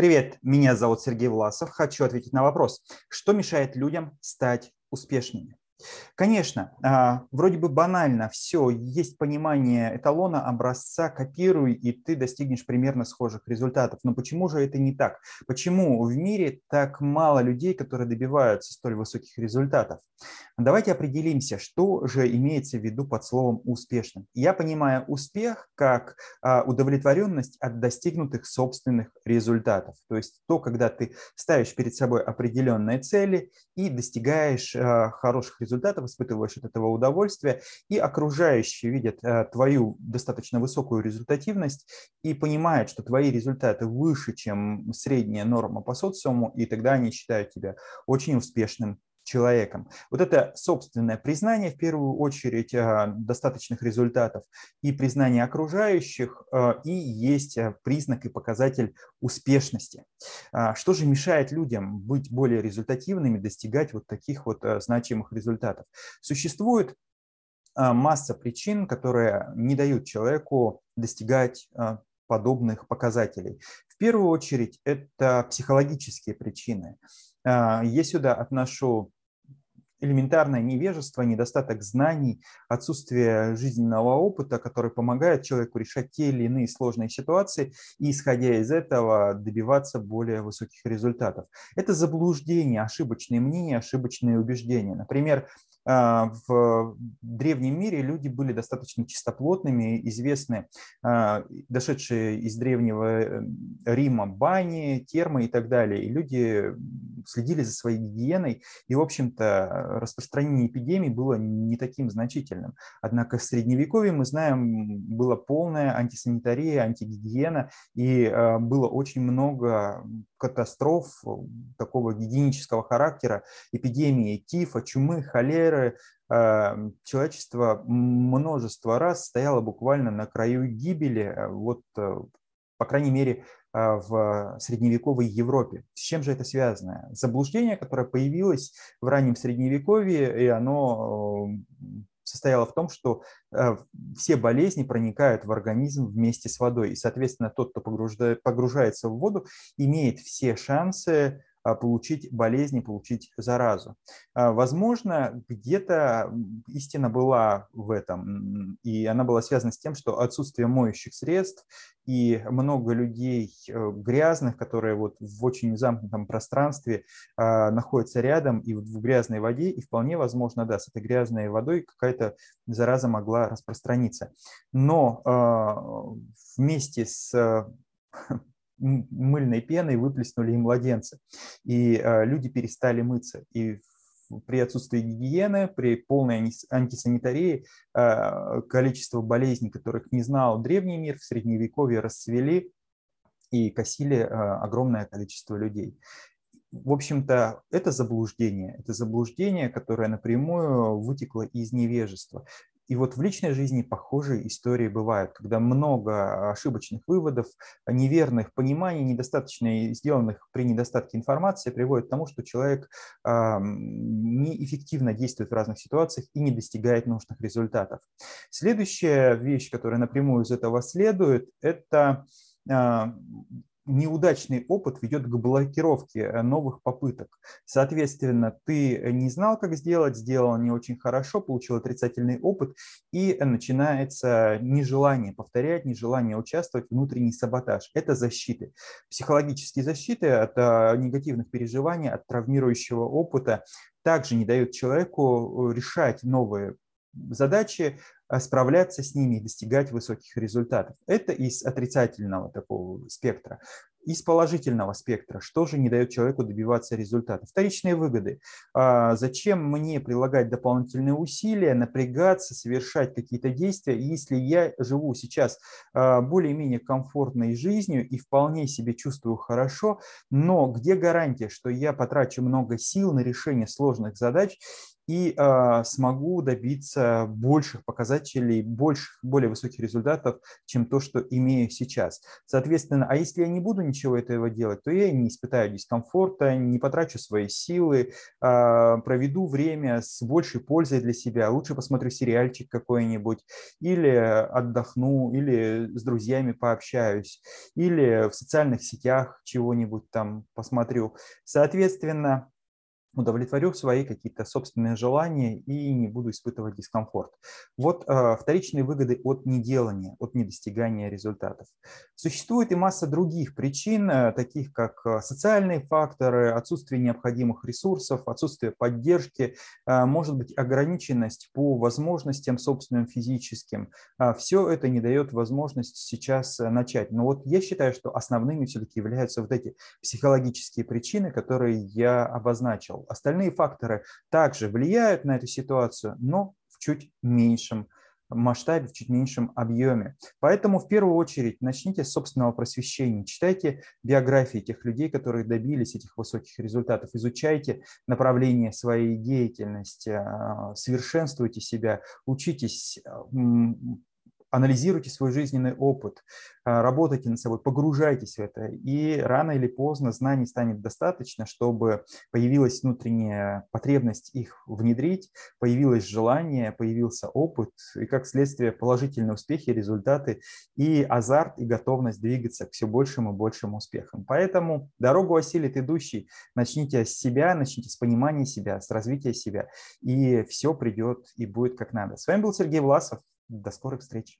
Привет, меня зовут Сергей Власов. Хочу ответить на вопрос, что мешает людям стать успешными. Конечно, вроде бы банально, все, есть понимание эталона, образца, копируй, и ты достигнешь примерно схожих результатов. Но почему же это не так? Почему в мире так мало людей, которые добиваются столь высоких результатов? Давайте определимся, что же имеется в виду под словом «успешным». Я понимаю успех как удовлетворенность от достигнутых собственных результатов. То есть то, когда ты ставишь перед собой определенные цели и достигаешь хороших результатов, испытываешь от этого удовольствие, и окружающие видят твою достаточно высокую результативность и понимают, что твои результаты выше, чем средняя норма по социуму, и тогда они считают тебя очень успешным человеком. Вот это собственное признание, в первую очередь, достаточных результатов и признание окружающих и есть признак и показатель успешности. Что же мешает людям быть более результативными, достигать вот таких вот значимых результатов? Существует масса причин, которые не дают человеку достигать подобных показателей. В первую очередь, это психологические причины. Я сюда отношу элементарное невежество, недостаток знаний, отсутствие жизненного опыта, который помогает человеку решать те или иные сложные ситуации и, исходя из этого, добиваться более высоких результатов. Это заблуждение, ошибочные мнения, ошибочные убеждения. Например, в древнем мире люди были достаточно чистоплотными, известны дошедшие из древнего Рима бани, термы и так далее. И люди следили за своей гигиеной, и, в общем-то, распространение эпидемий было не таким значительным. Однако в Средневековье, мы знаем, была полная антисанитария, антигигиена, и было очень много катастроф такого гигиенического характера, эпидемии тифа, чумы, холеры. Человечество множество раз стояло буквально на краю гибели, вот, по крайней мере, в средневековой Европе. С чем же это связано? Заблуждение, которое появилось в раннем Средневековье, и оно состояло в том, что все болезни проникают в организм вместе с водой. И, соответственно, тот, кто погружается в воду, имеет все шансы получить болезни, получить заразу. Возможно, где-то истина была в этом, и она была связана с тем, что отсутствие моющих средств и много людей грязных, которые вот в очень замкнутом пространстве находятся рядом и в грязной воде, и вполне возможно, да, с этой грязной водой какая-то зараза могла распространиться. Но вместе с мыльной пеной выплеснули и младенца, и люди перестали мыться. И при отсутствии гигиены, при полной антисанитарии количество болезней, которых не знал древний мир, в Средневековье расцвели и косили огромное количество людей. В общем-то, это заблуждение, которое напрямую вытекло из невежества. И вот в личной жизни похожие истории бывают, когда много ошибочных выводов, неверных пониманий, недостаточно сделанных при недостатке информации, приводит к тому, что человек неэффективно действует в разных ситуациях и не достигает нужных результатов. Следующая вещь, которая напрямую из этого следует, это неудачный опыт ведет к блокировке новых попыток. Соответственно, ты не знал, как сделать, сделал не очень хорошо, получил отрицательный опыт, и начинается нежелание повторять, нежелание участвовать, внутренний саботаж. Это защиты. Психологические защиты от негативных переживаний, от травмирующего опыта также не дают человеку решать новые задачи, справляться с ними и достигать высоких результатов. Это из отрицательного такого спектра. Из положительного спектра, что же не дает человеку добиваться результатов? Вторичные выгоды. Зачем мне прилагать дополнительные усилия, напрягаться, совершать какие-то действия, если я живу сейчас более-менее комфортной жизнью и вполне себе чувствую хорошо, но где гарантия, что я потрачу много сил на решение сложных задач, и смогу добиться больших показателей, более высоких результатов, чем то, что имею сейчас. Соответственно, а если я не буду ничего этого делать, то я не испытаю дискомфорта, не потрачу свои силы, проведу время с большей пользой для себя, лучше посмотрю сериальчик какой-нибудь, или отдохну, или с друзьями пообщаюсь, или в социальных сетях чего-нибудь там посмотрю. Соответственно, удовлетворю свои какие-то собственные желания и не буду испытывать дискомфорт. Вот вторичные выгоды от неделания, от недостигания результатов. Существует и масса других причин, таких как социальные факторы, отсутствие необходимых ресурсов, отсутствие поддержки, может быть, ограниченность по возможностям собственным физическим. Все это не дает возможности сейчас начать. Но вот я считаю, что основными все-таки являются вот эти психологические причины, которые я обозначил. Остальные факторы также влияют на эту ситуацию, но в чуть меньшем масштабе, в чуть меньшем объеме. Поэтому в первую очередь начните с собственного просвещения, читайте биографии тех людей, которые добились этих высоких результатов, изучайте направление своей деятельности, совершенствуйте себя, учитесь, анализируйте свой жизненный опыт, работайте над собой, погружайтесь в это, и рано или поздно знаний станет достаточно, чтобы появилась внутренняя потребность их внедрить, появилось желание, появился опыт, и как следствие положительные успехи, результаты, и азарт, и готовность двигаться к все большим и большим успехам. Поэтому дорогу осилит идущий. Начните с себя, начните с понимания себя, с развития себя, и все придет и будет как надо. С вами был Сергей Власов. До скорых встреч!